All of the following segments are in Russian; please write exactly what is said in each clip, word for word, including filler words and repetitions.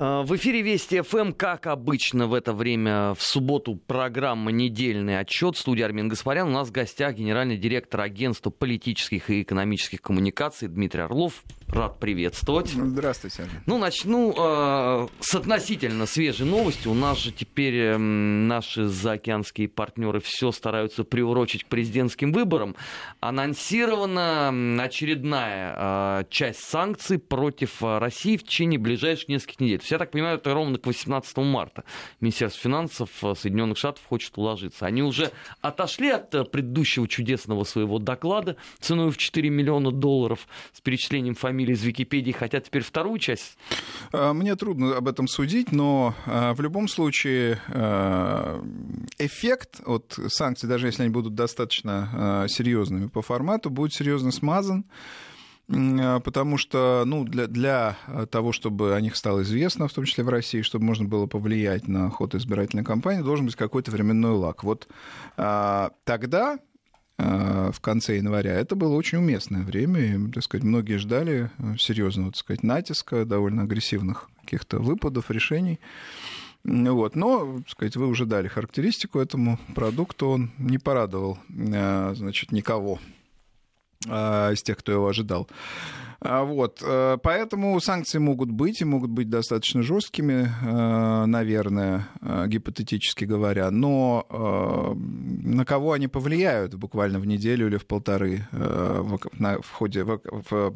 В эфире Вести ФМ, как обычно в это время, в субботу, программа «Недельный отчет». В студии Армен Гаспарян. У нас в гостях генеральный директор агентства политических и экономических коммуникаций Дмитрий Орлов. Рад приветствовать. Здравствуйте. Ну, начну э, с относительно свежей новости. У нас же теперь э, наши заокеанские партнеры все стараются приурочить к президентским выборам. Анонсирована очередная э, часть санкций против России в течение ближайших нескольких недель. Я так понимаю, это ровно к восемнадцатому марта. Министерство финансов Соединенных Штатов хочет уложиться. Они уже отошли от предыдущего чудесного своего доклада ценой в четыре миллиона долларов с перечислением фамилий из Википедии, хотят теперь вторую часть? Мне трудно об этом судить, но в любом случае эффект от санкций, даже если они будут достаточно серьезными по формату, будет серьезно смазан. Потому что ну, для, для того, чтобы о них стало известно, в том числе в России, чтобы можно было повлиять на ход избирательной кампании, должен быть какой-то временной лаг. Вот а, тогда, а, в конце января, это было очень уместное время. И, так сказать, многие ждали серьезного, так сказать, натиска, довольно агрессивных каких-то выпадов, решений. Вот. Но, так сказать, вы уже дали характеристику этому продукту. Он не порадовал, а, значит, никого из тех, кто его ожидал. Вот. Поэтому санкции могут быть и могут быть достаточно жесткими, наверное, гипотетически говоря. Но на кого они повлияют буквально в неделю или в полторы в ходе в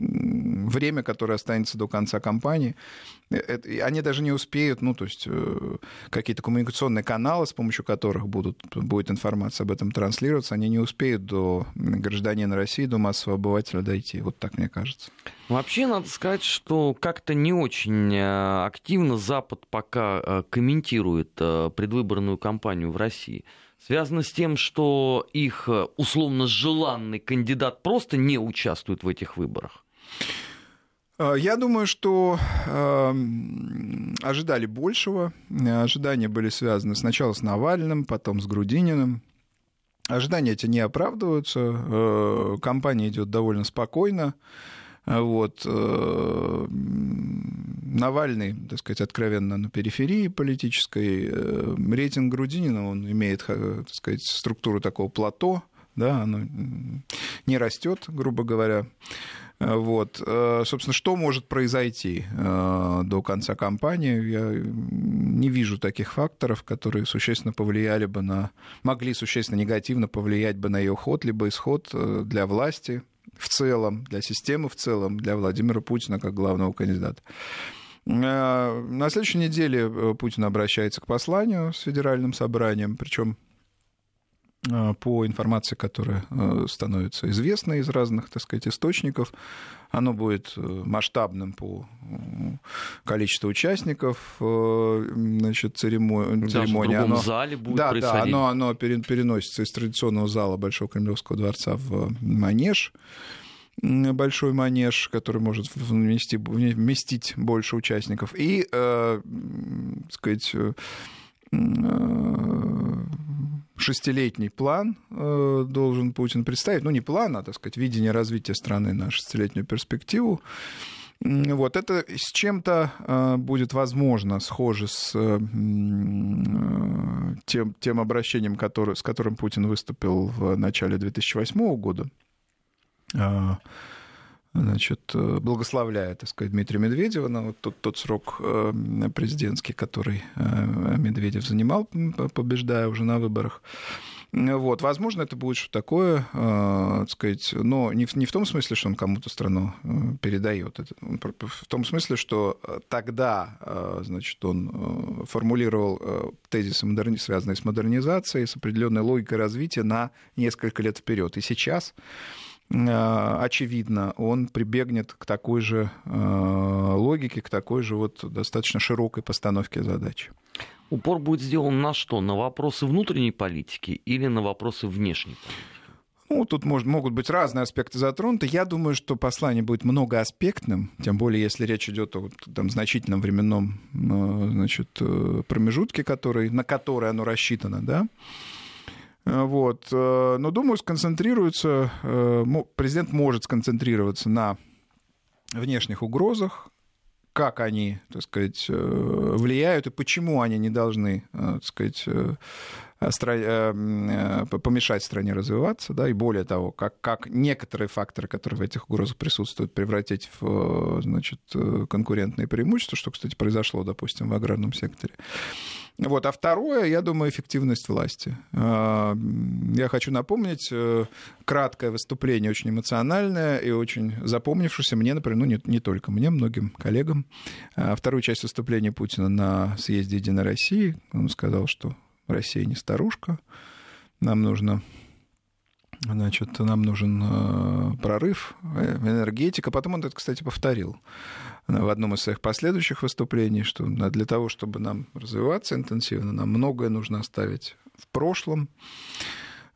время, которое останется до конца кампании, они даже не успеют, ну, то есть какие-то коммуникационные каналы, с помощью которых будут, будет информация об этом транслироваться, они не успеют до гражданина России, до массового обывателя дойти. Вот так мне кажется. Вообще, надо сказать, что как-то не очень активно Запад пока комментирует предвыборную кампанию в России. Связано с тем, что их условно желанный кандидат просто не участвует в этих выборах. Я думаю, что э, ожидали большего. Ожидания были связаны сначала с Навальным, потом с Грудининым. Ожидания эти не оправдываются. Кампания идет довольно спокойно. Вот. Навальный, так сказать, откровенно на периферии политической. Рейтинг Грудинина, он имеет, так сказать, структуру такого плато, да, оно не растет, грубо говоря. Вот. Собственно, что может произойти до конца кампании? Я не вижу таких факторов, которые существенно повлияли бы на... могли существенно негативно повлиять бы на ее ход, либо исход для власти в целом, для системы в целом, для Владимира Путина как главного кандидата. На следующей неделе Путин обращается к посланию с Федеральным собранием, причем по информации, которая становится известна из разных, так сказать, источников. Оно будет масштабным по количеству участников, значит, церемонии. Даже в другом оно... зале будет да, происходить. Да, оно, оно переносится из традиционного зала Большого Кремлевского дворца в Манеж. Большой манеж, который может вмести, вместить больше участников. И, э, так сказать... шестилетний план э, должен Путин представить. Ну, не план, а, так сказать, видение развития страны на шестилетнюю перспективу. Вот. Это с чем-то э, будет, возможно, схоже с э, тем, тем обращением, который, с которым Путин выступил в начале две тысячи восьмого года. Значит, благословляя, так сказать, Дмитрия Медведева на вот тот, тот срок президентский, который Медведев занимал, побеждая уже на выборах. Вот, возможно, это будет что-то такое, так сказать, но не в, не в том смысле, что он кому-то страну передает, в том смысле, что тогда, значит, он формулировал тезисы, связанные с модернизацией, с определенной логикой развития на несколько лет вперед, и сейчас... очевидно, он прибегнет к такой же логике, к такой же вот достаточно широкой постановке задач. Упор будет сделан на что? На вопросы внутренней политики или на вопросы внешней политики? Ну, тут может, могут быть разные аспекты затронуты. Я думаю, что послание будет многоаспектным, тем более, если речь идет о там, значительном временном, значит, промежутке, который, на который оно рассчитано, да? Вот. Но, думаю, сконцентрируется, президент может сконцентрироваться на внешних угрозах, как они, так сказать, влияют и почему они не должны, так сказать, помешать стране развиваться, да, и более того, как, как некоторые факторы, которые в этих угрозах присутствуют, превратить в, значит, конкурентные преимущества, что, кстати, произошло, допустим, в аграрном секторе. Вот. А второе, я думаю, эффективность власти. Я хочу напомнить краткое выступление, очень эмоциональное и очень запомнившееся мне, например, ну не, не только мне, многим коллегам. Вторую часть выступления Путина на съезде «Единой России». Он сказал, что Россия не старушка, нам нужно... Значит, нам нужен прорыв, энергетика. Потом он это, кстати, повторил в одном из своих последующих выступлений, что для того, чтобы нам развиваться интенсивно, нам многое нужно оставить в прошлом.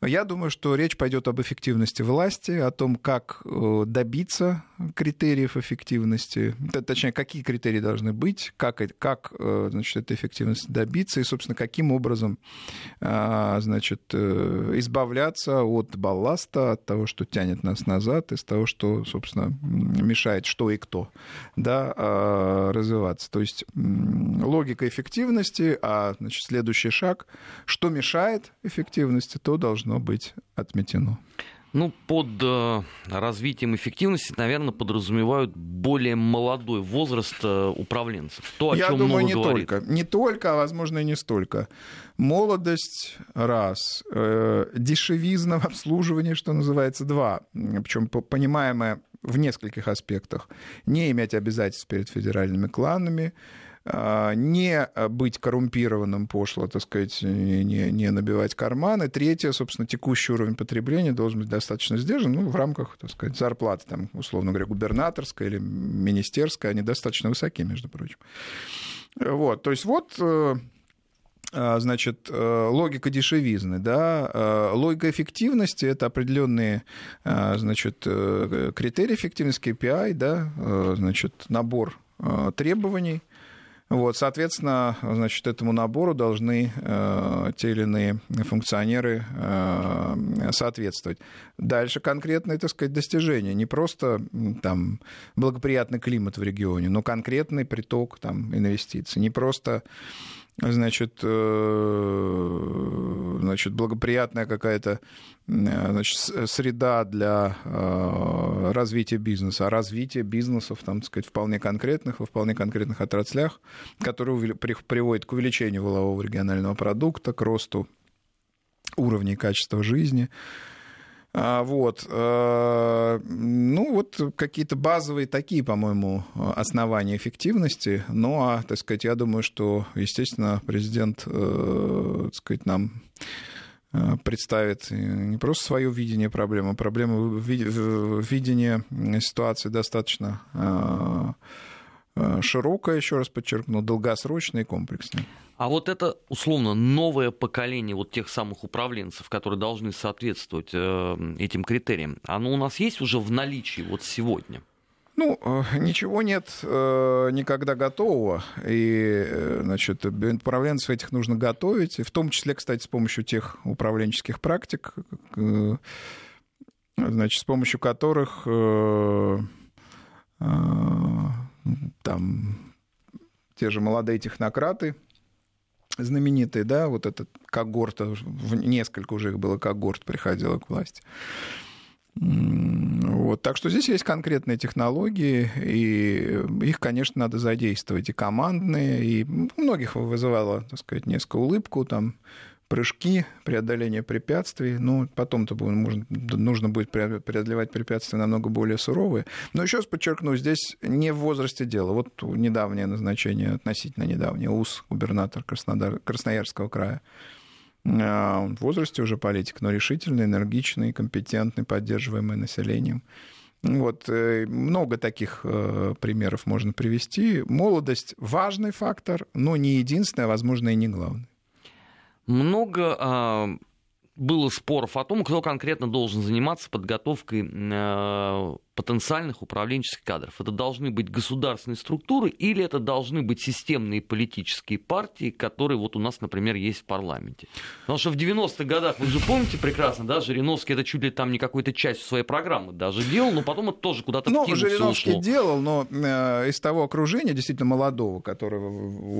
Я думаю, что речь пойдет об эффективности власти, о том, как добиться критериев эффективности, точнее, какие критерии должны быть, как, как значит, эта эффективность добиться и, собственно, каким образом значит, избавляться от балласта, от того, что тянет нас назад, из того, что, собственно, мешает что и кто, да, развиваться. То есть логика эффективности, а значит, следующий шаг, что мешает эффективности, то должно быть отметено. Ну, под э, развитием эффективности, наверное, подразумевают более молодой возраст э, управленцев. То, о Я чем думаю, много не говорит. Только. Не только, а, возможно, и не столько. Молодость — раз. Э, дешевизна в обслуживании, что называется, два. Причем понимаемая в нескольких аспектах. Не иметь обязательств перед федеральными кланами, не быть коррумпированным пошло, так сказать, не, не набивать карманы. Третье, собственно, текущий уровень потребления должен быть достаточно сдержан, ну, в рамках, так сказать, зарплаты, там, условно говоря, губернаторской или министерской, они достаточно высоки, между прочим. Вот, то есть вот... Значит, логика дешевизны, да, логика эффективности — это определенные, значит, критерии эффективности, кей пи ай, да, значит, набор требований. Вот, соответственно, значит, этому набору должны э, те или иные функционеры э, соответствовать. Дальше конкретные, так сказать, достижения. Не просто там, благоприятный климат в регионе, но конкретный приток там, инвестиций. Не просто значит, э, значит, благоприятная какая-то э, значит, среда для э, развития бизнеса, а развитие бизнесов там, так сказать, вполне конкретных, во вполне конкретных отраслях, которые приводят к увеличению валового регионального продукта, к росту уровня и качества жизни. Вот. Ну, вот какие-то базовые такие, по-моему, основания эффективности. Ну, а, так сказать, я думаю, что, естественно, президент, так сказать, нам представит не просто свое видение проблемы, а проблему видения ситуации достаточно... широкое, еще раз подчеркну, долгосрочное и комплексное. А вот это, условно, новое поколение вот тех самых управленцев, которые должны соответствовать э, этим критериям, оно у нас есть уже в наличии вот сегодня? Ну, ничего нет э, никогда готового, и, значит, управленцев этих нужно готовить, и в том числе, кстати, с помощью тех управленческих практик, э, значит, с помощью которых... Э, э, там те же молодые технократы знаменитые, да, вот эта когорта, несколько уже их было когорт приходило к власти. Вот, так что здесь есть конкретные технологии, и их, конечно, надо задействовать, и командные, и многих вызывало, так сказать, несколько улыбку, там, прыжки, преодоление препятствий. Ну, потом-то можно, нужно будет преодолевать препятствия намного более суровые. Но еще раз подчеркну, здесь не в возрасте дело. Вот недавнее назначение, относительно недавнее, УС, губернатор Краснодар, Красноярского края. В возрасте уже политик, но решительный, энергичный, компетентный, поддерживаемый населением. Вот, много таких примеров можно привести. Молодость — важный фактор, но не единственный, а, возможно, и не главный. Много э, было споров о том, кто конкретно должен заниматься подготовкой э, потенциальных управленческих кадров. Это должны быть государственные структуры или это должны быть системные политические партии, которые вот у нас, например, есть в парламенте. Потому что в девяностых годах, вы же помните прекрасно, да, Жириновский это чуть ли там не какой-то частью своей программы даже делал, но потом это тоже куда-то в кино Жириновский ушло. делал, но э, из того окружения, действительно молодого, которого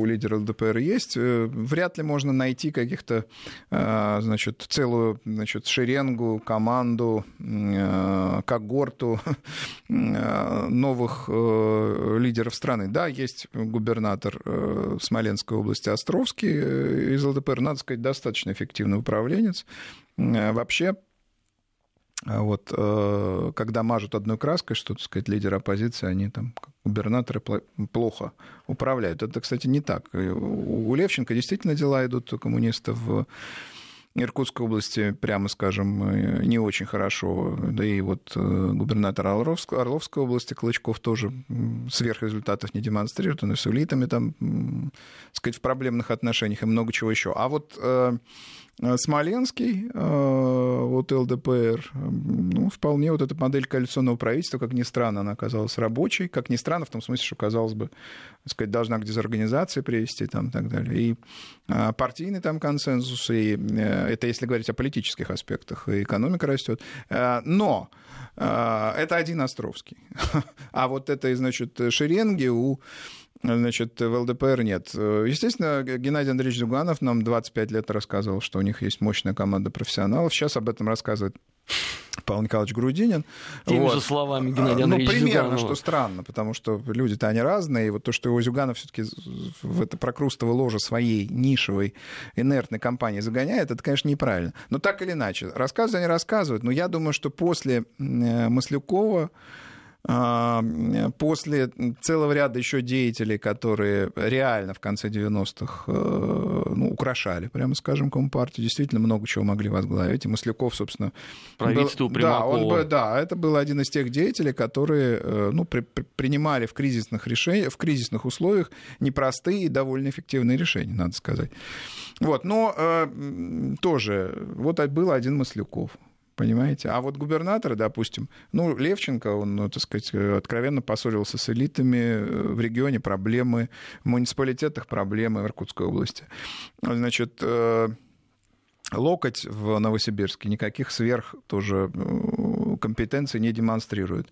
у лидера ЛДПР есть, э, вряд ли можно найти каких-то, э, значит, целую, значит, шеренгу, команду, э, когорту новых э, лидеров страны. Да, есть губернатор э, Смоленской области Островский э, из ЛДПР, надо сказать, достаточно эффективный управленец. Э, вообще, вот, э, когда мажут одной краской, что, так сказать, лидеры оппозиции, они там, как губернаторы, плохо управляют. Это, кстати, не так. У Левченко действительно дела идут, у коммунистов в Иркутской области, прямо скажем, не очень хорошо. Да и вот губернатор Орловской, Орловской области Клычков тоже сверхрезультатов не демонстрирует. Он и с улитами там, так сказать, в проблемных отношениях и много чего еще. А вот Смоленский, вот ЛДПР, ну, вполне вот эта модель коалиционного правительства, как ни странно, она оказалась рабочей, как ни странно, в том смысле, что, казалось бы, так сказать, должна к дезорганизации привести там, и так далее. И партийный там консенсус, и это если говорить о политических аспектах, и экономика растет. Но это один Островский. А вот этой, значит, шеренги у... Значит, в ЛДПР нет. Естественно, Геннадий Андреевич Зюганов нам двадцать пять лет рассказывал, что у них есть мощная команда профессионалов. Сейчас об этом рассказывает Павел Николаевич Грудинин. Теми вот. же словами Геннадия Андреевича Зюганова. Ну, примерно, Зюганова. Что странно, потому что люди-то они разные. И вот то, что его Зюганов все-таки в это прокрустово ложе своей нишевой инертной компании загоняет, это, конечно, неправильно. Но так или иначе, рассказывают они рассказывают. Но я думаю, что после Маслюкова, после целого ряда еще деятелей, которые реально в конце девяностых ну, украшали, прямо скажем, Компартию, действительно много чего могли возглавить. И Маслюков, собственно... Правительство был... да, он, да, это был один из тех деятелей, которые ну, при, при, принимали в кризисных, решениях, в кризисных условиях непростые и довольно эффективные решения, надо сказать. Вот, но э, тоже, вот был один Маслюков. Понимаете? А вот губернаторы, допустим, ну, Левченко, он, ну, так сказать, откровенно поссорился с элитами, в регионе проблемы, в муниципалитетах проблемы в Иркутской области. Значит, Локоть в Новосибирске никаких сверх тоже компетенций не демонстрирует.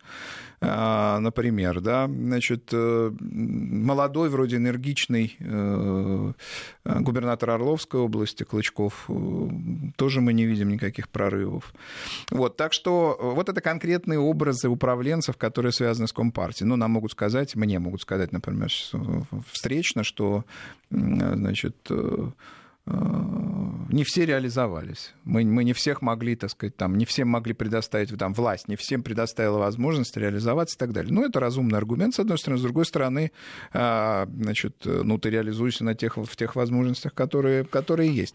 Например, да, значит, молодой, вроде энергичный губернатор Орловской области Клычков, тоже мы не видим никаких прорывов. Вот, так что вот это конкретные образы управленцев, которые связаны с Компартией. Ну, нам могут сказать, мне могут сказать, например, встречно, что, значит... не все реализовались. Мы, мы не всех могли, так сказать, там, не всем могли предоставить там, власть, не всем предоставила возможность реализоваться и так далее. Ну, это разумный аргумент, с одной стороны. С другой стороны, значит, ну, ты реализуешься на тех, в тех возможностях, которые, которые есть.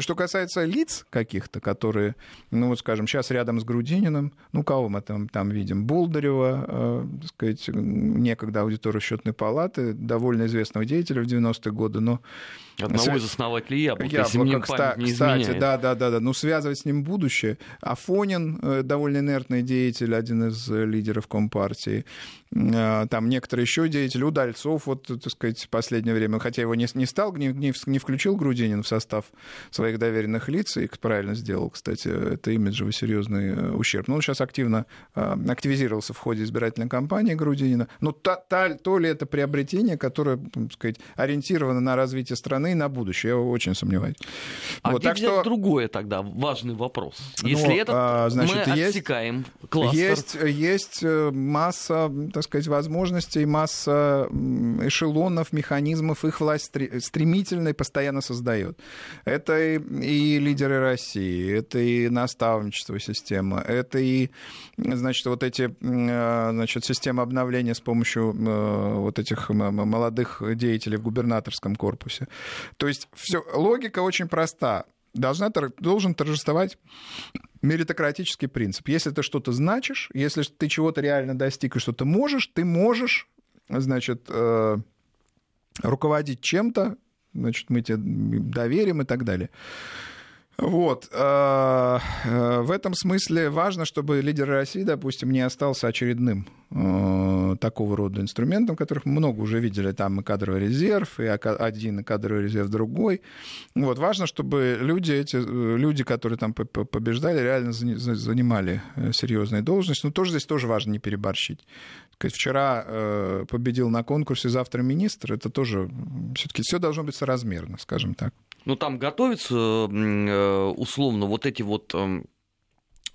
Что касается лиц каких-то, которые, ну, вот, скажем, сейчас рядом с Грудининым, ну, кого мы там, там видим? Болдырева, так сказать, некогда аудитора Счетной палаты, довольно известного деятеля в девяностые годы, но... Одного из основателей Яблоко, если мне память не изменяет. Кстати, да, да, да, да. Ну, связывать с ним будущее. Афонин, довольно инертный деятель, один из лидеров Компартии. Там некоторые еще деятели, Удальцов, вот, так сказать, в последнее время. Хотя его не, не стал, не, не включил Грудинин в состав своих доверенных лиц, и правильно сделал, кстати, это имиджевый серьезный ущерб. Но он сейчас активно активизировался в ходе избирательной кампании Грудинина. Но то, то, то ли это приобретение, которое, так сказать, ориентировано на развитие страны, и на будущее, я очень сомневаюсь. А вот, где так что... другое тогда важный вопрос? Если ну, этот, значит, мы есть, отсекаем кластер. Есть, есть масса, так сказать, возможностей, масса эшелонов, механизмов, их власть стремительно и постоянно создает. Это и, и лидеры России, это и наставничество системы, это и, значит, вот эти, значит, системы обновления с помощью вот этих молодых деятелей в губернаторском корпусе. То есть все, логика очень проста. Должна, должен торжествовать меритократический принцип. Если ты что-то значишь, если ты чего-то реально достиг и что-то можешь, ты можешь, значит, руководить чем-то, значит, мы тебе доверим и так далее. Вот. В этом смысле важно, чтобы лидер России, допустим, не остался очередным такого рода инструментом, которых много уже видели. Там и кадровый резерв, и один, и кадровый резерв другой. Вот. Важно, чтобы люди, эти, люди, которые там побеждали, реально занимали серьезные должности. Но тоже здесь тоже важно не переборщить. Вчера победил на конкурсе, завтра министр. Это тоже все-таки все должно быть соразмерно, скажем так. Ну, там готовится условно вот эти вот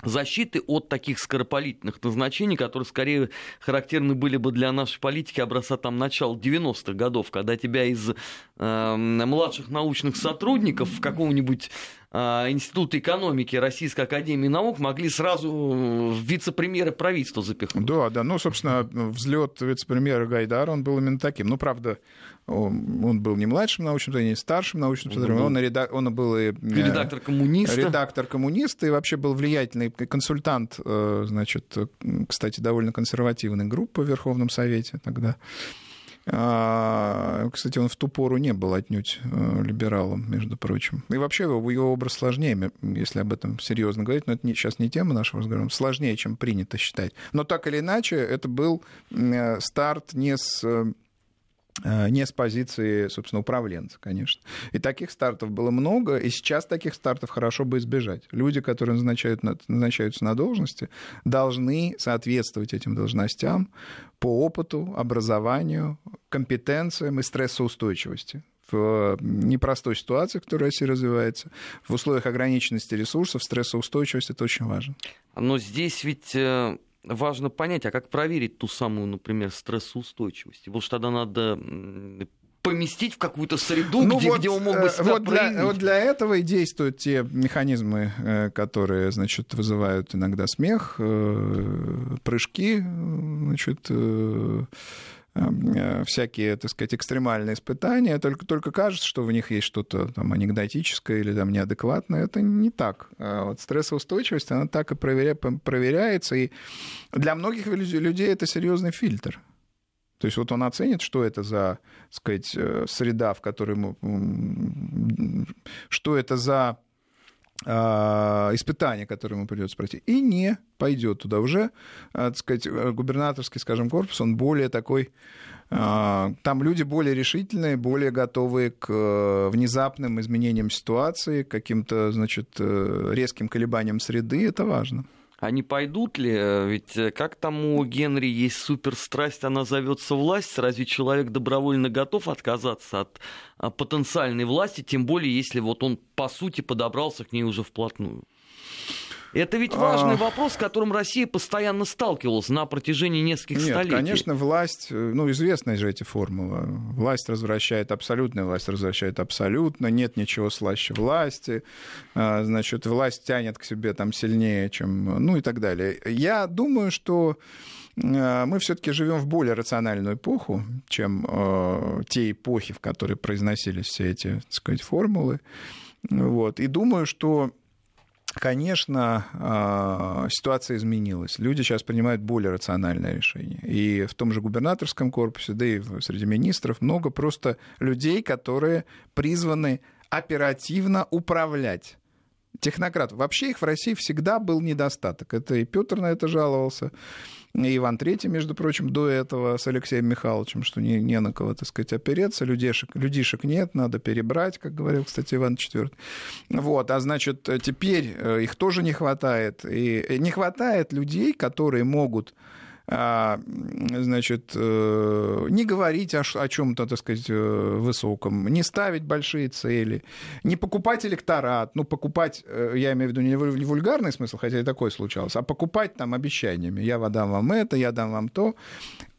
защиты от таких скоропалительных назначений, которые скорее характерны были бы для нашей политики образца там начала девяностых годов, когда тебя из э, младших научных сотрудников какого-нибудь э, института экономики Российской академии наук могли сразу в вице-премьеры правительства запихнуть. Да, да, ну, собственно, взлет вице-премьера Гайдара, он был именно таким. Ну, правда, он, он был не младшим научным сотрудником, не старшим научным сотрудником, он, он, он был и редактор коммуниста. Редактор коммуниста и вообще был влиятельный консультант, значит, кстати, довольно консервативной группы в Верховном Совете тогда. Кстати, он в ту пору не был отнюдь либералом, между прочим. И вообще его, его образ сложнее, если об этом серьезно говорить, но это не, сейчас не тема нашего разговора, сложнее, чем принято считать. Но так или иначе, это был старт не с... не с позиции, собственно, управленца, конечно. И таких стартов было много, и сейчас таких стартов хорошо бы избежать. Люди, которые назначают, назначаются на должности, должны соответствовать этим должностям по опыту, образованию, компетенциям и стрессоустойчивости. В непростой ситуации, в которой Россия развивается, в условиях ограниченности ресурсов, стрессоустойчивость — это очень важно. Но здесь ведь... важно понять, а как проверить ту самую, например, стрессоустойчивость? Потому что тогда надо поместить в какую-то среду, ну где, вот, где он мог бы себя вот проявить. Для, вот для этого и действуют те механизмы, которые, значит, вызывают иногда смех, прыжки, значит, всякие, так сказать, экстремальные испытания, только, только кажется, что в них есть что-то там анекдотическое или там неадекватное. Это не так. Вот стрессоустойчивость, она так и проверя... проверяется. И для многих людей это серьезный фильтр. То есть вот он оценит, что это за, так сказать, среда, в которой мы... что это за испытание, которое ему придется пройти, и не пойдет туда уже, так сказать, губернаторский, скажем, корпус, он более такой, там люди более решительные, более готовые к внезапным изменениям ситуации, к каким-то, значит, резким колебаниям среды, это важно. А не пойдут ли? Ведь как там у Генри есть суперстрасть, она зовется власть. Разве человек добровольно готов отказаться от потенциальной власти, тем более, если вот он, по сути, подобрался к ней уже вплотную? Это ведь важный а... вопрос, с которым Россия постоянно сталкивалась на протяжении нескольких Нет, столетий. Конечно, власть, ну, известна же эта формула. Власть развращает абсолютно, власть развращает абсолютно, нет ничего слаще власти, значит, власть тянет к себе там сильнее, чем, ну, и так далее. Я думаю, что мы все-таки живем в более рациональную эпоху, чем те эпохи, в которые произносились все эти, так сказать, формулы. Вот. И думаю, что конечно, ситуация изменилась. Люди сейчас принимают более рациональное решение. И в том же губернаторском корпусе, да и среди министров много просто людей, которые призваны оперативно управлять. Технократов. Вообще их в России всегда был недостаток. Это и Петр на это жаловался, и Иван Третий, между прочим, до этого с Алексеем Михайловичем, что не, не на кого, так сказать, опереться, людишек, людишек нет, надо перебрать, как говорил, кстати, Иван Четвертый. Вот, а значит, теперь их тоже не хватает. И не хватает людей, которые могут, значит, не говорить о, о чем-то, так сказать, высоком, не ставить большие цели, не покупать электорат, ну, покупать, я имею в виду не вульгарный смысл, хотя и такое случалось, а покупать там обещаниями. Я дам вам это, я дам вам то.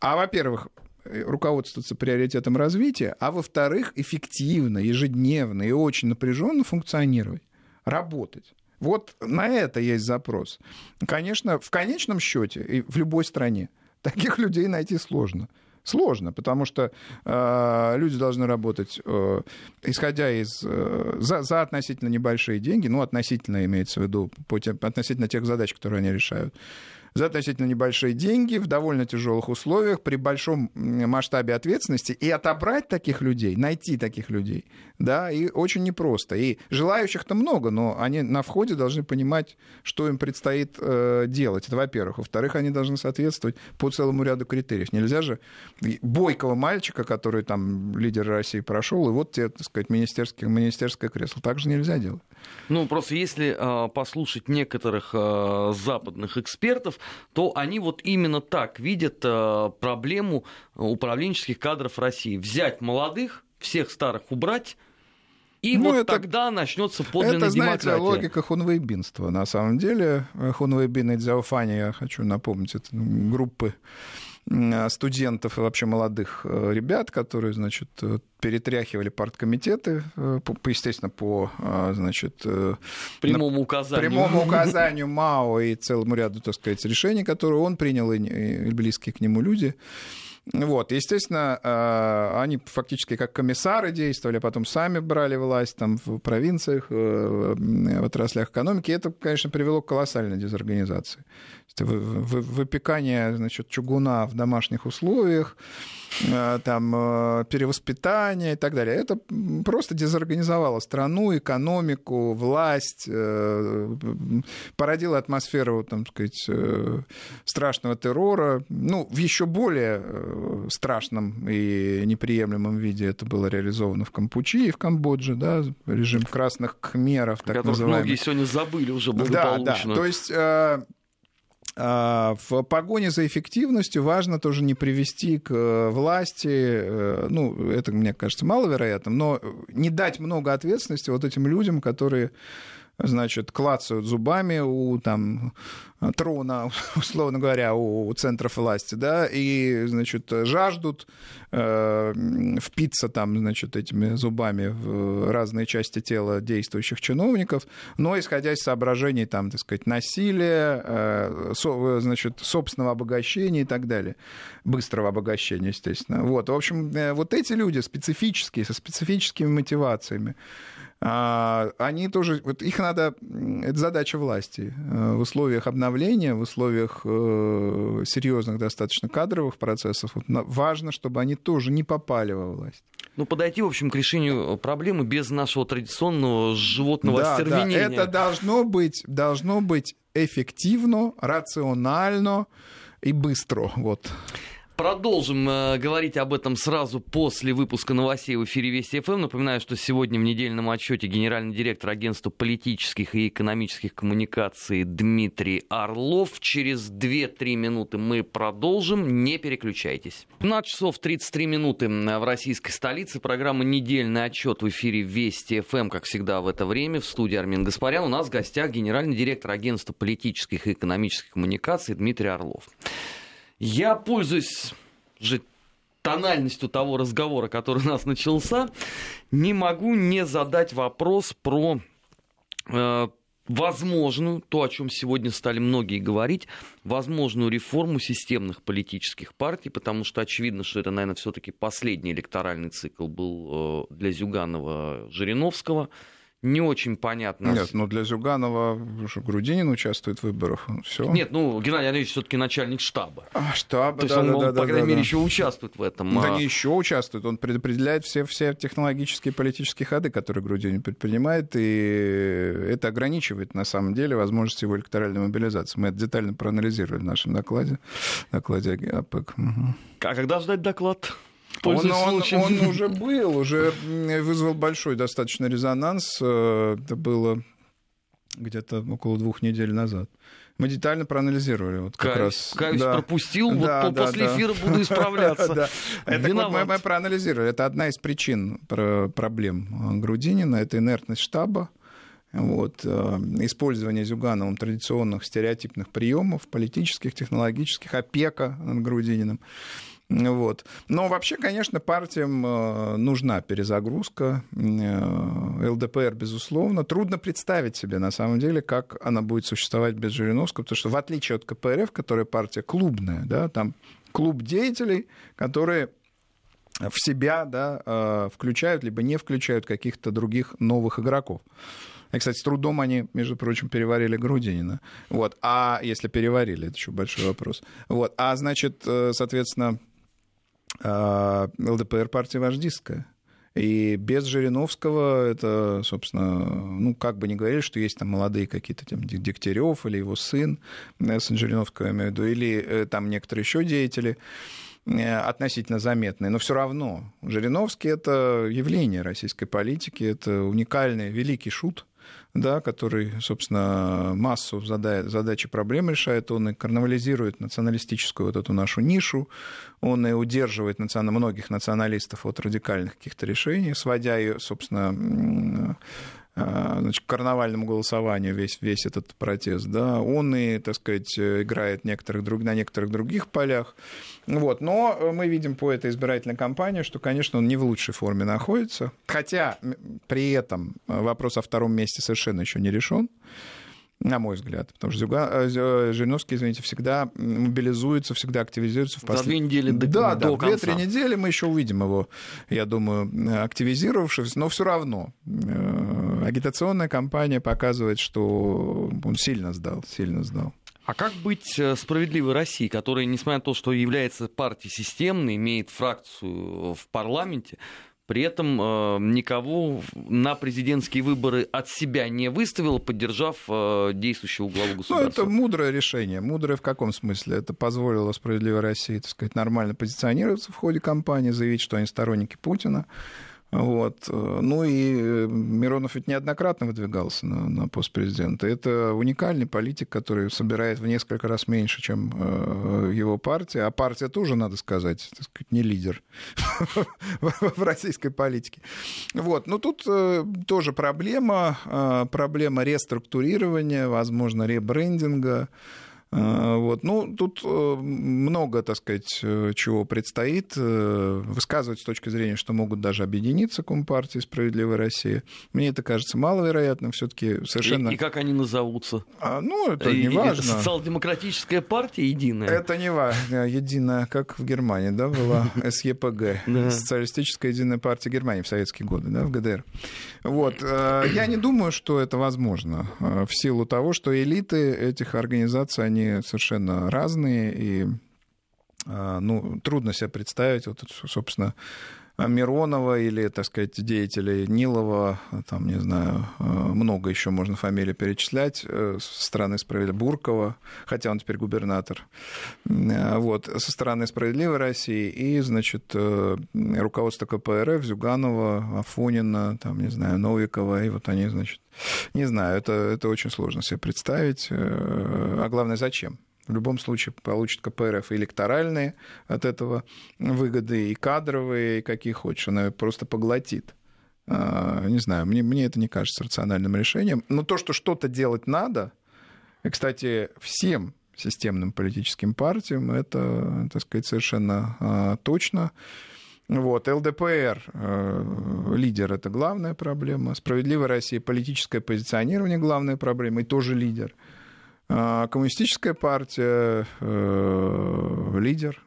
А, во-первых, руководствоваться приоритетом развития, а, во-вторых, эффективно, ежедневно и очень напряженно функционировать, работать. Вот на это есть запрос. Конечно, в конечном счете и в любой стране таких людей найти сложно. Сложно, потому что э, люди должны работать, э, исходя из... Э, за, за относительно небольшие деньги, ну, относительно имеется в виду, по, по, относительно тех задач, которые они решают. за относительно небольшие деньги, в довольно тяжелых условиях, при большом масштабе ответственности. И отобрать таких людей, найти таких людей, да, и очень непросто. И желающих-то много, но они на входе должны понимать, что им предстоит э, делать. Это во-первых. Во-вторых, они должны соответствовать по целому ряду критериев. Нельзя же бойкого мальчика, который там лидер России прошел, и вот тебе, так сказать, министерское кресло. Так же нельзя делать. Ну, просто если э, послушать некоторых э, западных экспертов, то они вот именно так видят э, проблему управленческих кадров России. Взять молодых, всех старых убрать, и ну, вот это, тогда начнется подлинная это, демократия. Это, знаете, логика хунвейбинства. На самом деле, хунвейбины и дзяофани, я хочу напомнить, это группы студентов и вообще молодых ребят, которые, значит, перетряхивали парткомитеты, естественно, по, значит, прямому указанию. прямому указанию Мао и целому ряду, так сказать, решений, которые он принял, и близкие к нему люди. Вот, естественно, они фактически как комиссары действовали, а потом сами брали власть там, в провинциях, в отраслях экономики. И это, конечно, привело к колоссальной дезорганизации. Выпекание, значит, чугуна в домашних условиях, там, перевоспитание и так далее. Это просто дезорганизовало страну, экономику, власть, породило атмосферу, там, сказать, страшного террора. Ну, в еще более страшном и неприемлемом виде это было реализовано в Кампучи и в Камбодже, да, режим красных кхмеров, так Которых называемых. Многие сегодня забыли уже благополучно. Да, да. То есть... В погоне за эффективностью важно тоже не привести к власти, ну, это, мне кажется, маловероятным, но не дать много ответственности вот этим людям, которые, значит, клацают зубами у там, трона, условно говоря, у центров власти, да, и, значит, жаждут э, впиться там, значит, этими зубами в разные части тела действующих чиновников, но исходя из соображений, там, так сказать, насилия, э, со, значит, собственного обогащения и так далее, быстрого обогащения, естественно. Вот, в общем, э, вот эти люди специфические, со специфическими мотивациями, они тоже, вот их надо, это задача власти в условиях обновления, в условиях серьезных достаточно кадровых процессов, важно, чтобы они тоже не попали во власть. Ну, подойти, в общем, к решению проблемы без нашего традиционного животного да, остервенения. Да, это должно быть, должно быть эффективно, рационально и быстро, вот. Продолжим э, говорить об этом сразу после выпуска новостей в эфире Вести ФМ. Напоминаю, что сегодня в недельном отчете генеральный директор агентства политических и экономических коммуникаций Дмитрий Орлов. Через две-три минуты мы продолжим. Не переключайтесь. пятнадцать часов тридцать три минуты в российской столице. Программа «Недельный отчет» в эфире Вести ФМ, как всегда в это время. В студии Армен Гаспарян. У нас в гостях генеральный директор агентства политических и экономических коммуникаций Дмитрий Орлов. Я пользуюсь же тональностью того разговора, который у нас начался, не могу не задать вопрос про э, возможную, то, о чем сегодня стали многие говорить, возможную реформу системных политических партий, потому что очевидно, что это, наверное, все-таки последний электоральный цикл был э, для Зюганова-Жириновского. Не очень понятно. Нет, ну для Зюганова Грудинин участвует в выборах. Всё. Нет, ну Геннадий Андреевич все-таки начальник штаба. А, штаба, то да, есть он, да, он да, по крайней да, мере, да. еще участвует в этом. Да а... не еще участвует, он предопределяет все, все технологические политические ходы, которые Грудинин предпринимает, и это ограничивает, на самом деле, возможность его электоральной мобилизации. Мы это детально проанализировали в нашем докладе, докладе АПЭК. Угу. А когда ждать доклад? Он, он, он уже был, уже вызвал большой достаточно резонанс. Это было где-то около двух недель назад. Мы детально проанализировали. Вот как каюсь, раз. Каюсь да. пропустил, да, вот да, то да, после да. эфира буду исправляться. Это мы проанализировали. Это одна из причин проблем Грудинина. Это инертность штаба. Вот, использование Зюгановым традиционных стереотипных приемов, политических, технологических, опека над Грудининым. Вот. Но вообще, конечно, партиям нужна перезагрузка. ЛДПР, безусловно. Трудно представить себе, на самом деле, как она будет существовать без Жириновского, потому что, в отличие от КПРФ, которая партия клубная, да, там клуб деятелей, которые в себя да, включают либо не включают каких-то других новых игроков. И, кстати, с трудом они, между прочим, переварили Грудинина. Вот. А если переварили, это еще большой вопрос. Вот. А, значит, соответственно, ЛДПР партия вождистская. И без Жириновского это, собственно, ну, как бы ни говорили, что есть там молодые какие-то там Дегтярев или его сын, сын Жириновского, я имею в виду, или там некоторые еще деятели относительно заметные, но все равно Жириновский — это явление российской политики, это уникальный великий шут, да, который, собственно, массу задач и проблем решает, он и карнавализирует националистическую вот эту нашу нишу, он и удерживает национ... многих националистов от радикальных каких-то решений, сводя ее, собственно, значит, к карнавальному голосованию весь, весь этот протест, да, он и, так сказать, играет некоторых, на некоторых других полях, вот, но мы видим по этой избирательной кампании, что, конечно, он не в лучшей форме находится, хотя при этом вопрос о втором месте совершенно еще не решен, на мой взгляд, потому что Зюга... Жириновский, извините, всегда мобилизуется, всегда активизируется. В послед... За две недели до, да, до да, конца. Да, две-три недели мы еще увидим его, я думаю, активизировавшись, но все равно агитационная кампания показывает, что он сильно сдал, сильно сдал. А как быть «Справедливой России», которая, несмотря на то, что является партией системной, имеет фракцию в парламенте, при этом э, никого на президентские выборы от себя не выставила, поддержав э, действующего главу государства? Ну, это мудрое решение. Мудрое в каком смысле? Это позволило «Справедливой России», так сказать, нормально позиционироваться в ходе кампании, заявить, что они сторонники Путина. Вот. Ну и Миронов ведь неоднократно выдвигался на, на пост президента. Это уникальный политик, который собирает в несколько раз меньше, чем его партия. А партия тоже, надо сказать, так сказать, не лидер в российской политике. Вот. Но тут тоже проблема, проблема реструктурирования, возможно, ребрендинга. Вот. Ну, тут много, так сказать, чего предстоит. Высказывать с точки зрения, что могут даже объединиться Компартия и «Справедливая Россия». Мне это кажется маловероятным, все-таки совершенно... И, и как они назовутся? А, ну, это и, не важно. Это социал-демократическая партия единая? Это не важно. Единая, как в Германии, да, была СЕПГ. Социалистическая единая партия Германии в советские годы, да, в ГДР. Вот. Я не думаю, что это возможно. В силу того, что элиты этих организаций, они совершенно разные, и ну, трудно себе представить, вот, собственно, Миронова или, так сказать, деятелей Нилова, там, не знаю, много еще можно фамилий перечислять, со стороны «Справедливой», Буркова, хотя он теперь губернатор, вот, со стороны «Справедливой России», и, значит, руководство КПРФ, Зюганова, Афонина, там, не знаю, Новикова, и вот они, значит, не знаю, это, это очень сложно себе представить, а главное, зачем? В любом случае получит КПРФ и электоральные от этого выгоды, и кадровые, и какие хочешь. Она просто поглотит. Не знаю, мне, мне это не кажется рациональным решением. Но то, что что-то делать надо, и, кстати, всем системным политическим партиям, это, так сказать, совершенно точно. Вот, ЛДПР, э, лидер — это главная проблема. «Справедливая Россия», политическое позиционирование — главная проблема, и тоже лидер. Коммунистическая партия, э, лидер,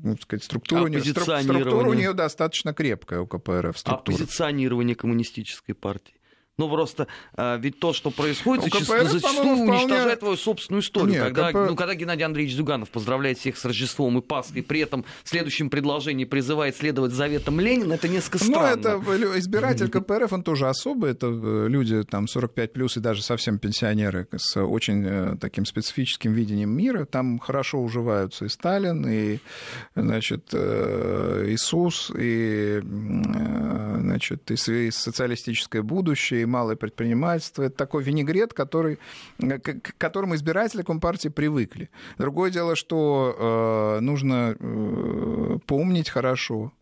так сказать, структура, у нее, структура у нее достаточно крепкая у КПРФ. Структура. А позиционирование коммунистической партии? Ну, просто а, ведь то, что происходит, ну, КПРФ, зачастую уничтожает вполне... твою собственную историю. Нет, когда, КП... ну, когда Геннадий Андреевич Зюганов поздравляет всех с Рождеством и Пасхой, при этом в следующем предложении призывает следовать заветам Ленина, это несколько странно. Ну, это избиратель КПРФ, он тоже особый. Это люди там сорок пять плюс и даже совсем пенсионеры с очень таким специфическим видением мира. Там хорошо уживаются и Сталин, и, значит, Иисус, и, значит, и социалистическое будущее, малое предпринимательство. Это такой винегрет, который, к которому избиратели Компартии привыкли. Другое дело, что э, нужно э, помнить хорошо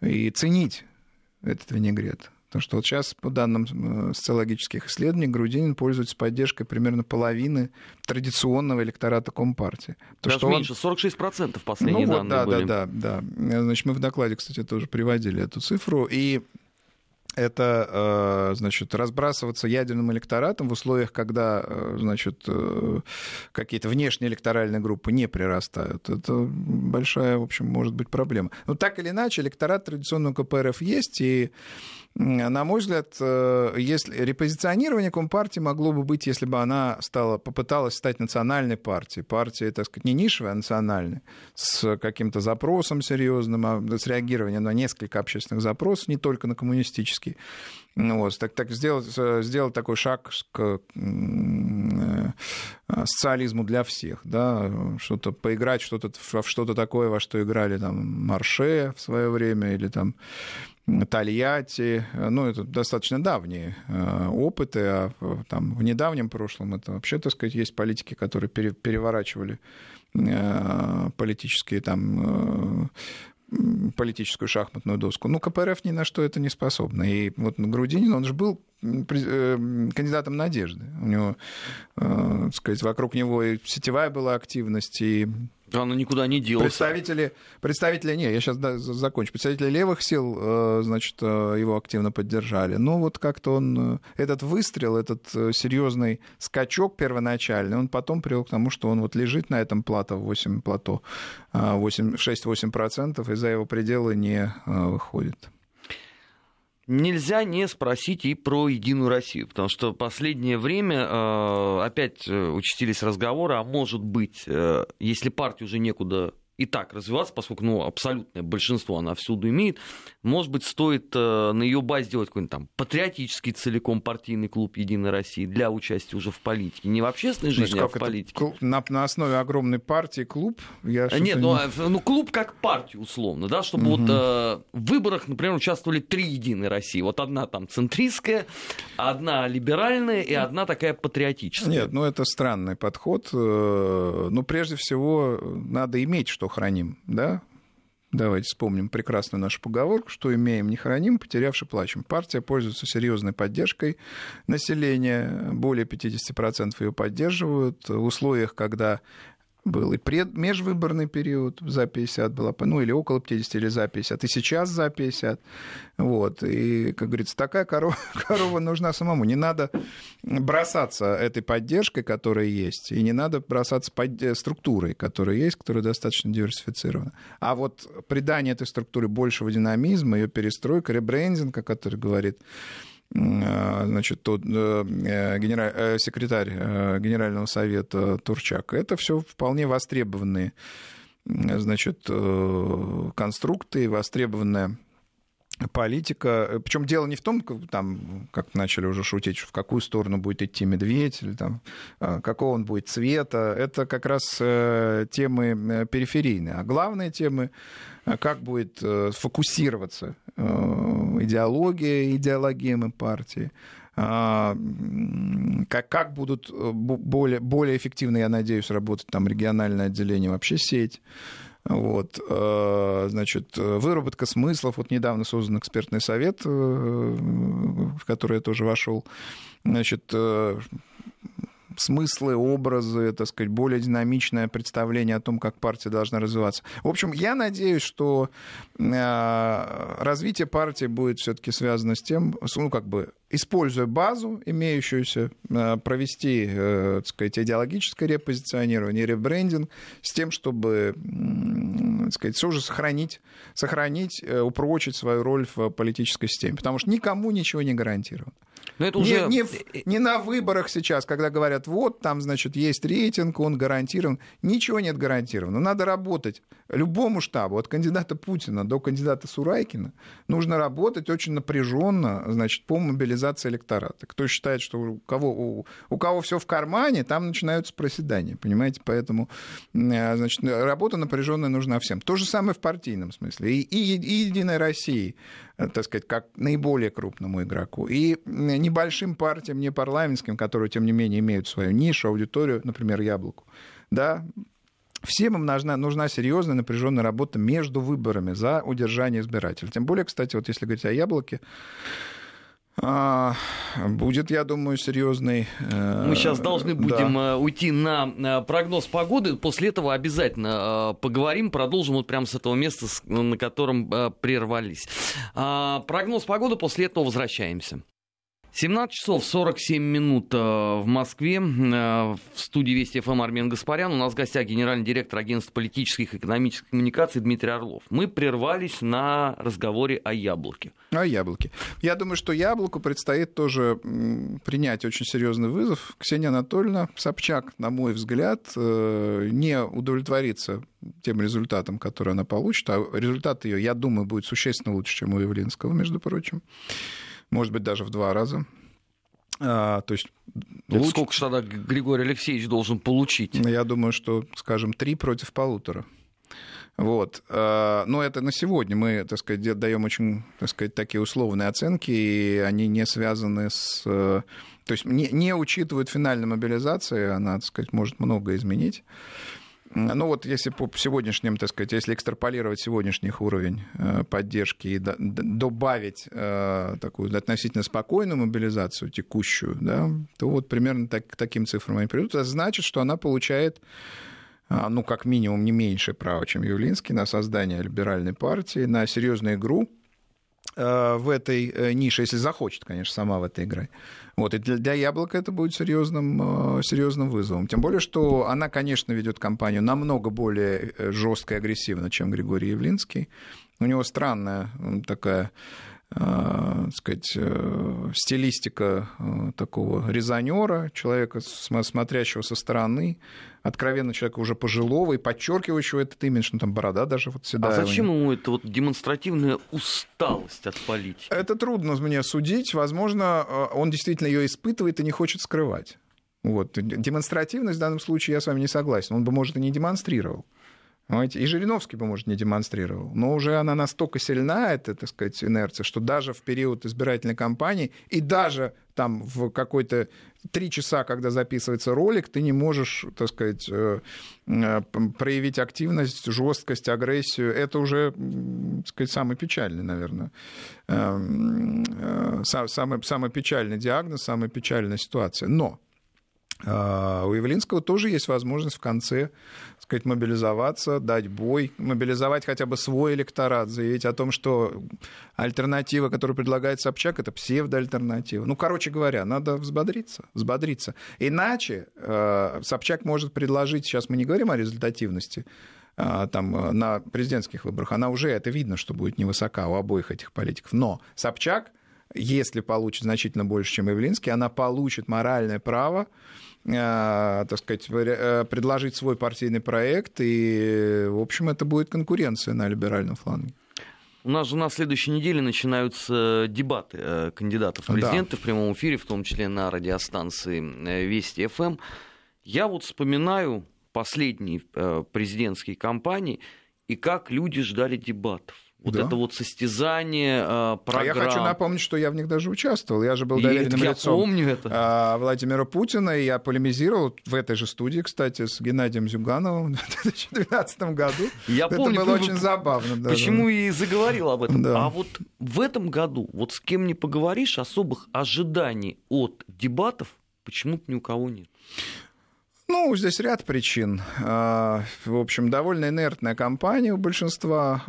и ценить этот винегрет. Потому что вот сейчас, по данным социологических исследований, Грудинин пользуется поддержкой примерно половины традиционного электората Компартии. Даже что меньше, он... сорок шесть процентов последние ну, данные вот, да, были. Да, да, да. Значит, мы в докладе, кстати, тоже приводили эту цифру. И это, значит, разбрасываться ядерным электоратом в условиях, когда, значит, какие-то внешние электоральные группы не прирастают. Это большая, в общем, может быть, проблема. Но так или иначе, электорат традиционного КПРФ есть, и, на мой взгляд, если репозиционирование Компартии могло бы быть, если бы она стала, попыталась стать национальной партией, партией, так сказать, не нишевой, а национальной, с каким-то запросом серьезным, с реагированием на несколько общественных запросов, не только на коммунистический. Вот, так, так сделать, сделать такой шаг к социализму для всех, да, что-то поиграть что-то, во что-то такое, во что играли там Марше в свое время или там Тольятти, ну, это достаточно давние опыты, а там в недавнем прошлом это вообще, так сказать, есть политики, которые переворачивали политические там политическую шахматную доску. Ну, КПРФ ни на что это не способно. И вот Грудинин, он же был кандидатом надежды. У него, так сказать, вокруг него и сетевая была активность, и она никуда не делась. Представители, представители, не, я сейчас закончу. Представители левых сил, значит, его активно поддержали. Ну, вот как-то он, этот выстрел, этот серьезный скачок первоначальный, он потом привел к тому, что он вот лежит на этом плато, восемь плато, шесть-восемь процентов, и за его пределы не выходит. Нельзя не спросить и про «Единую Россию», потому что в последнее время опять участились разговоры, а может быть, если партии уже некуда и так развиваться, поскольку ну, абсолютное большинство она всюду имеет, может быть, стоит на ее базе сделать какой-нибудь там патриотический целиком партийный клуб «Единой России» для участия уже в политике, не в общественной жизни, ну, а в политике. Клуб, на, на основе огромной партии клуб? Я Нет, ну, не... ну клуб как партию условно, да, чтобы угу. вот э, в выборах, например, участвовали три «Единой России». Вот одна там центристская, одна либеральная и одна такая патриотическая. Нет, ну это странный подход. Но прежде всего надо иметь, что храним, да? Давайте вспомним прекрасную нашу поговорку, что имеем, не храним, потерявши, плачем. Партия пользуется серьезной поддержкой населения, более пятьдесят процентов ее поддерживают. В условиях, когда был и пред, межвыборный период за пятьдесят была, ну или около пятидесяти, или за пятьдесят, и сейчас за пятьдесят. Вот. И, как говорится, такая корова, корова нужна самому. Не надо бросаться этой поддержкой, которая есть, и не надо бросаться под... структурой, которая есть, которая достаточно диверсифицирована. А вот придание этой структуре большего динамизма, ее перестройка, ребрендинг, о который говорит, значит, тот, э, генераль, э, секретарь э, Генерального совета Турчак. Это все вполне востребованные, значит, э, конструкты, востребованная политика. Причем дело не в том, там, как начали уже шутить, в какую сторону будет идти Медведь, или там, какого он будет цвета. Это как раз темы периферийные. А главные темы, как будет фокусироваться идеология, идеологемы партии. Как, как будут более, более эффективно, я надеюсь, работать там региональное отделение, вообще сеть. Вот, значит, выработка смыслов. Вот недавно создан экспертный совет, в который я тоже вошел. Значит, смыслы, образы, так сказать, более динамичное представление о том, как партия должна развиваться. В общем, я надеюсь, что развитие партии будет все-таки связано с тем, ну, как бы, используя базу имеющуюся, провести, так сказать, идеологическое репозиционирование, ребрендинг, с тем, чтобы, так сказать, все же сохранить, сохранить, упрочить свою роль в политической системе. Потому что никому ничего не гарантировано. Но это уже... не, не, не на выборах сейчас, когда говорят, вот, там, значит, есть рейтинг, он гарантирован. Ничего нет гарантировано. Надо работать любому штабу, от кандидата Путина до кандидата Сурайкина, нужно работать очень напряженно, значит, по мобилизации электората. Кто считает, что у кого, у, у кого все в кармане, там начинаются проседания, понимаете? Поэтому, значит, работа напряженная нужна всем. То же самое в партийном смысле. И, и, и «Единой России», так сказать, как наиболее крупному игроку, и небольшим партиям, не парламентским, которые, тем не менее, имеют свою нишу, аудиторию, например, «Яблоку», да, всем им нужна, нужна серьезная напряженная работа между выборами за удержание избирателя. Тем более, кстати, вот если говорить о «Яблоке», Будет, я думаю, серьезный. Мы сейчас должны будем да. уйти на прогноз погоды. После этого обязательно поговорим, продолжим вот прямо с этого места, на котором прервались. Прогноз погоды, после этого возвращаемся. семнадцать часов сорок семь минут в Москве. В студии Вести ФМ Армен Гаспарян. У нас в гостях генеральный директор агентства политических и экономических коммуникаций Дмитрий Орлов. Мы прервались на разговоре о яблоке. О яблоке. Я думаю, что яблоку предстоит тоже принять очень серьезный вызов. Ксения Анатольевна Собчак, на мой взгляд, не удовлетворится тем результатом, который она получит. А результат ее, я думаю, будет существенно лучше, чем у Явлинского, между прочим. Может быть, даже в два раза. А, то есть лучше... Сколько же тогда Григорий Алексеевич должен получить? Я думаю, что, скажем, три против полутора. Вот. Но это на сегодня. Мы, так сказать, даем очень, так сказать, такие условные оценки, и они не связаны с... То есть не, не учитывают финальной мобилизации, она, так сказать, может многое изменить. Ну вот если по сегодняшним, так сказать, если экстраполировать сегодняшний уровень поддержки и добавить такую относительно спокойную мобилизацию текущую, да, то вот примерно так, к таким цифрам они придут. Это значит, что она получает, ну как минимум, не меньше права, чем Явлинский, на создание либеральной партии, на серьезную игру в этой нише, если захочет, конечно, сама в это играть. Вот. И для, для Яблока это будет серьезным, серьезным вызовом. Тем более, что она, конечно, ведет кампанию намного более жестко и агрессивно, чем Григорий Явлинский. У него странная такая, так сказать, стилистика такого резонера, человека, смотрящего со стороны, откровенно человека уже пожилого и подчеркивающего этот имидж, ну там борода даже вот всегда. А зачем ему эта вот демонстративная усталость от политики? Это трудно мне судить. Возможно, он действительно ее испытывает и не хочет скрывать. Вот. Демонстративность в данном случае я с вами не согласен. Он бы, может, и не демонстрировал. И Жириновский бы, может, не демонстрировал, но уже она настолько сильна, эта, так сказать, инерция, что даже в период избирательной кампании и даже там в какой-то три часа, когда записывается ролик, ты не можешь, так сказать, проявить активность, жесткость, агрессию. Это уже, так сказать, самый печальный, наверное, самый, самый печальный диагноз, самая печальная ситуация. Но у Явлинского тоже есть возможность в конце, так сказать, мобилизоваться, дать бой, мобилизовать хотя бы свой электорат, заявить о том, что альтернатива, которую предлагает Собчак, это псевдоальтернатива. Ну, короче говоря, надо взбодриться, взбодриться. Иначе Собчак может предложить, сейчас мы не говорим о результативности, там, на президентских выборах, она уже, это видно, что будет невысока у обоих этих политиков, но Собчак, если получит значительно больше, чем Явлинский, она получит моральное право, так сказать, предложить свой партийный проект, и, в общем, это будет конкуренция на либеральном фланге. У нас же на следующей неделе начинаются дебаты кандидатов в президенты да. в прямом эфире, в том числе на радиостанции Вести ФМ. Я вот вспоминаю последние президентские кампании и как люди ждали дебатов. Вот да. это вот состязание, программ. А я хочу напомнить, что я в них даже участвовал. Я же был доверенным лицом Владимира Путина, и я полемизировал в этой же студии, кстати, с Геннадием Зюгановым в две тысячи двенадцатом году. Я это помню, было очень забавно. Даже. Почему и заговорил об этом. Да. А вот в этом году, вот с кем не поговоришь, особых ожиданий от дебатов почему-то ни у кого нет. Ну, здесь ряд причин. В общем, довольно инертная кампания у большинства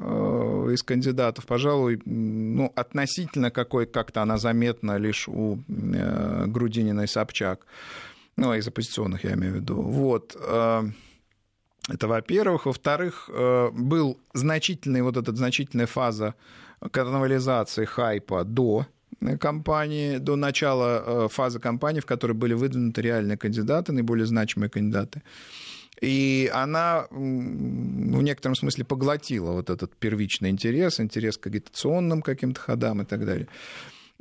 из кандидатов. Пожалуй, ну, относительно какой как-то она заметна лишь у Грудинина и Собчак. Ну, из оппозиционных, я имею в виду. Вот. Это, во-первых. Во-вторых, был значительный, вот эта значительная фаза карнавализации хайпа до... кампании, до начала фазы кампании, в которой были выдвинуты реальные кандидаты, наиболее значимые кандидаты. И она в некотором смысле поглотила вот этот первичный интерес, интерес к агитационным каким-то ходам и так далее.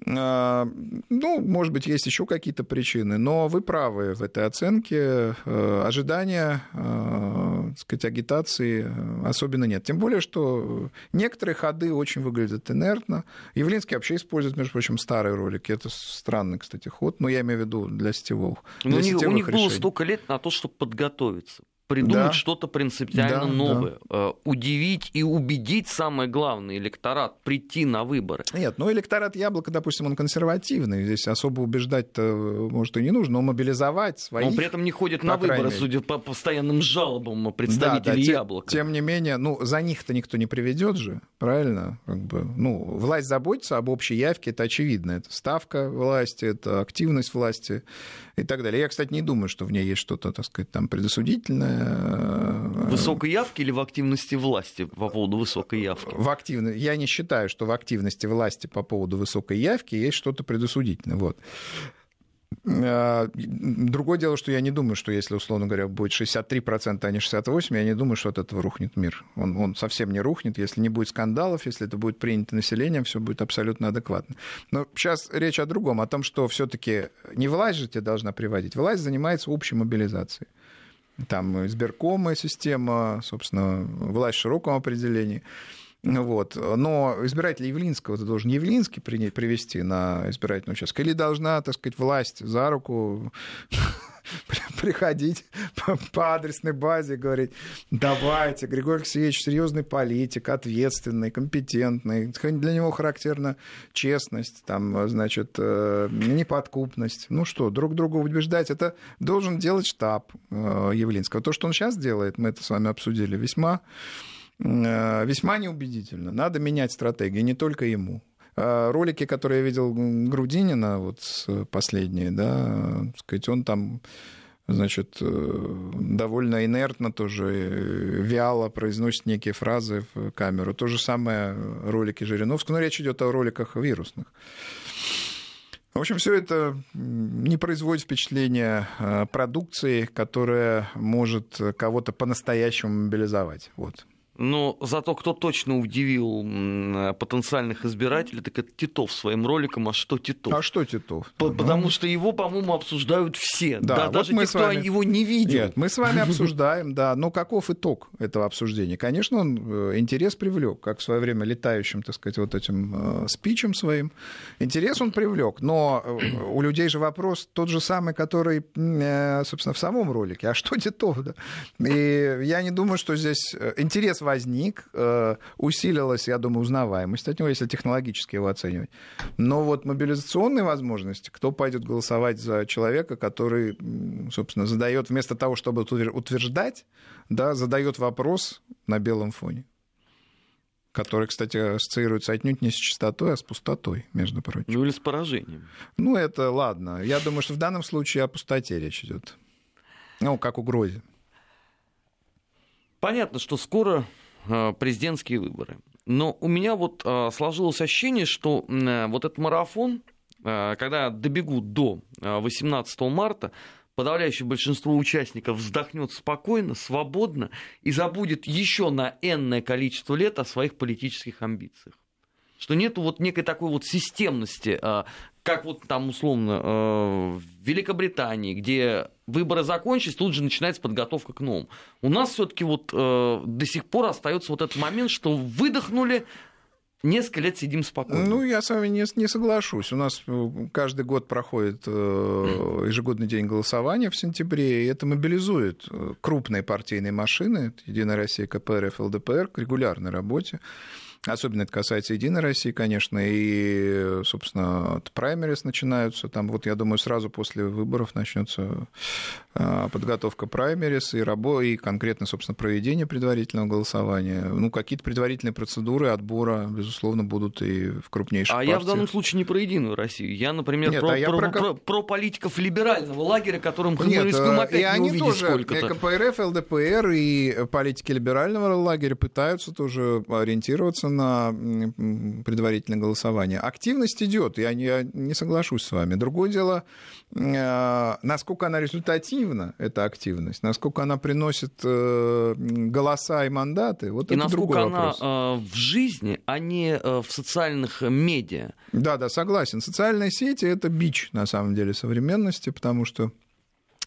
Ну, может быть, есть еще какие-то причины, но вы правы в этой оценке. Ожидания, так сказать, агитации особенно нет. Тем более, что некоторые ходы очень выглядят инертно. Явлинский вообще использует, между прочим, старые ролики. Это странный, кстати, ход, но я имею в виду для сетевых. Для у, сетевых у них решений. Было столько лет на то, чтобы подготовиться. придумать да. что-то принципиально да, новое, да. удивить и убедить, самое главное, электорат прийти на выборы. Нет, ну электорат Яблоко, допустим, он консервативный, здесь особо убеждать-то, может, и не нужно, но мобилизовать своих... Он при этом не ходит на выборы, мере. судя по постоянным жалобам представителей да, да, Яблока. Тем, тем не менее, ну, за них-то никто не приведет же, правильно? Как бы, ну, власть заботится об общей явке, это очевидно, это ставка власти, это активность власти и так далее. Я, кстати, не думаю, что в ней есть что-то, так сказать, там, предосудительное. В высокой явке или в активности власти по поводу высокой явки? В активно... Я не считаю, что в активности власти по поводу высокой явки есть что-то предосудительное. Вот. Другое дело, что я не думаю, что если, условно говоря, будет шестьдесят три процента, а не шестьдесят восемь процентов, я не думаю, что от этого рухнет мир. Он, он совсем не рухнет, если не будет скандалов, если это будет принято населением, все будет абсолютно адекватно. Но сейчас речь о другом, о том, что все-таки не власть же тебя должна приводить, власть занимается общей мобилизацией. Там избиркомы система, собственно, власть в широком определении. Вот. Но избирателя Явлинского ты должен Явлинский привести на избирательный участок или должна, так сказать, власть за руку приходить по адресной базе и говорить: давайте, Григорий Алексеевич серьезный политик, ответственный, компетентный, для него характерна честность, там, значит, неподкупность. Ну что, друг друга убеждать, это должен делать штаб Явлинского. То, что он сейчас делает, мы это с вами обсудили, весьма, весьма неубедительно. Надо менять стратегию, не только ему. Ролики, которые я видел Грудинина, вот последние, да, так сказать, он там, значит, довольно инертно тоже, вяло произносит некие фразы в камеру. То же самое ролики Жириновского, но речь идет о роликах вирусных. В общем, все это не производит впечатления продукции, которая может кого-то по-настоящему мобилизовать, вот. Но зато кто точно удивил потенциальных избирателей, так это Титов своим роликом. А что Титов? А что Титов? Потому ну... что его, по-моему, обсуждают все. Да, да вот даже те, кто вами... его не видел. Нет, мы с вами обсуждаем, да. Но каков итог этого обсуждения? Конечно, он интерес привлек, как в свое время летающим, так сказать, вот этим э, спичем своим. Интерес он привлек, но у людей же вопрос тот же самый, который, э, собственно, в самом ролике. А что Титов? Да? И я не думаю, что здесь интерес возник, усилилась, я думаю, узнаваемость от него, если технологически его оценивать. Но вот мобилизационные возможности, кто пойдет голосовать за человека, который, собственно, задает, вместо того, чтобы утверждать, да, задает вопрос на белом фоне, который, кстати, ассоциируется отнюдь не с чистотой, а с пустотой, между прочим. Ну или с поражением. Ну это ладно. Я думаю, что в данном случае о пустоте речь идет. Ну, как угрозе. Понятно, что скоро президентские выборы. Но у меня вот сложилось ощущение, что вот этот марафон, когда добегут до восемнадцатого марта, подавляющее большинство участников вздохнет спокойно, свободно и забудет еще на энное количество лет о своих политических амбициях. Что нету вот некой такой вот системности, как вот там условно в Великобритании, где выборы закончились, тут же начинается подготовка к новым. У нас все-таки вот до сих пор остается вот этот момент, что выдохнули, несколько лет сидим спокойно. Ну, я с вами не, не соглашусь. У нас каждый год проходит э, ежегодный день голосования в сентябре, и это мобилизует крупные партийные машины, Единая Россия, ка пэ эр эф, эл дэ пэ эр, к регулярной работе. Особенно это касается Единой России, конечно, и, собственно, праймерис начинаются. Там, вот, я думаю, сразу после выборов начнется подготовка праймерис и, рабо... и конкретно, собственно, проведение предварительного голосования. Ну, какие-то предварительные процедуры отбора, безусловно, будут и в крупнейших а партиях. А я в данном случае не про Единую Россию. Я, например, Нет, про, а я про, про... Про, про политиков либерального лагеря, которым мы рискуем опять не увидеть сколько-то. ка пэ эр эф, эл дэ пэ эр и политики либерального лагеря пытаются тоже ориентироваться на предварительное голосование. Активность идет, я не, я не соглашусь с вами. Другое дело, насколько она результативна, эта активность, насколько она приносит голоса и мандаты, вот и это другой вопрос. И насколько она в жизни, а не в социальных медиа. Да, да, согласен. Социальные сети — это бич, на самом деле, современности, потому что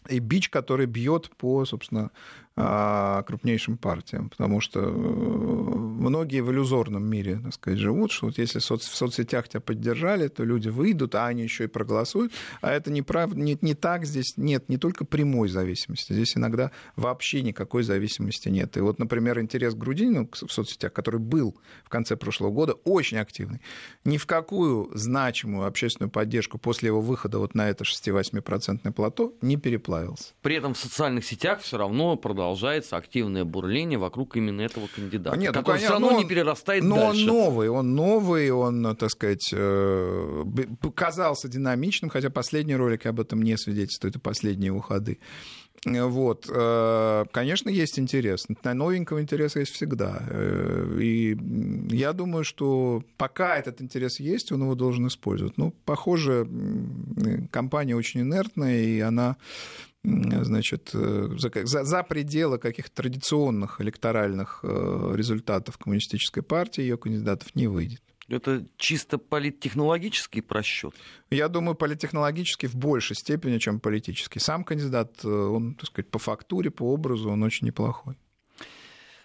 и бич, который бьет по, собственно, крупнейшим партиям, потому что многие в иллюзорном мире, так сказать, живут, что вот если в соцсетях тебя поддержали, то люди выйдут, а они еще и проголосуют, а это неправда, не, не так, здесь нет не только прямой зависимости, здесь иногда вообще никакой зависимости нет. И вот, например, интерес к Грудинину в соцсетях, который был в конце прошлого года очень активный, ни в какую значимую общественную поддержку после его выхода вот на это шесть-восемь процентное плато не переплавился. При этом в социальных сетях все равно продолжается продолжается активное бурление вокруг именно этого кандидата. Нет, так ну, он все равно он, не перерастает но дальше. Но он новый, он новый, он, так сказать, казался динамичным, хотя последний ролик об этом не свидетельствует, и последние его ходы. Вот. Конечно, есть интерес. Новенького интереса есть всегда. И я думаю, что пока этот интерес есть, он его должен использовать. Ну, похоже, компания очень инертная, и она... значит, за, за пределы каких-то традиционных электоральных результатов коммунистической партии ее кандидатов не выйдет. Это чисто политтехнологический просчет? Я думаю, политтехнологический в большей степени, чем политический. Сам кандидат, он, так сказать, по фактуре, по образу, он очень неплохой.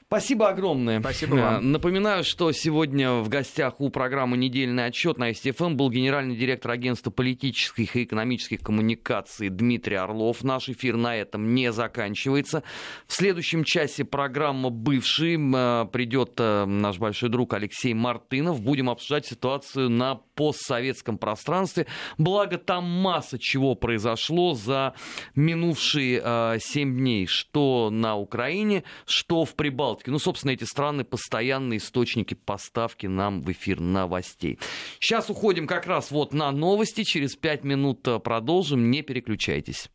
Спасибо огромное. Спасибо вам. Напоминаю, что сегодня в гостях у программы «Недельный отчет» на Вести ФМ был генеральный директор агентства политических и экономических коммуникаций Дмитрий Орлов. Наш эфир на этом не заканчивается. В следующем часе программа «Бывший». Придет наш большой друг Алексей Мартынов. Будем обсуждать ситуацию на постсоветском пространстве. Благо, там масса чего произошло за минувшие семь дней. Что на Украине, что в Прибалтике. Ну, собственно, эти страны постоянные источники поставки нам в эфир новостей. Сейчас уходим как раз вот на новости. Через пять минут продолжим. Не переключайтесь.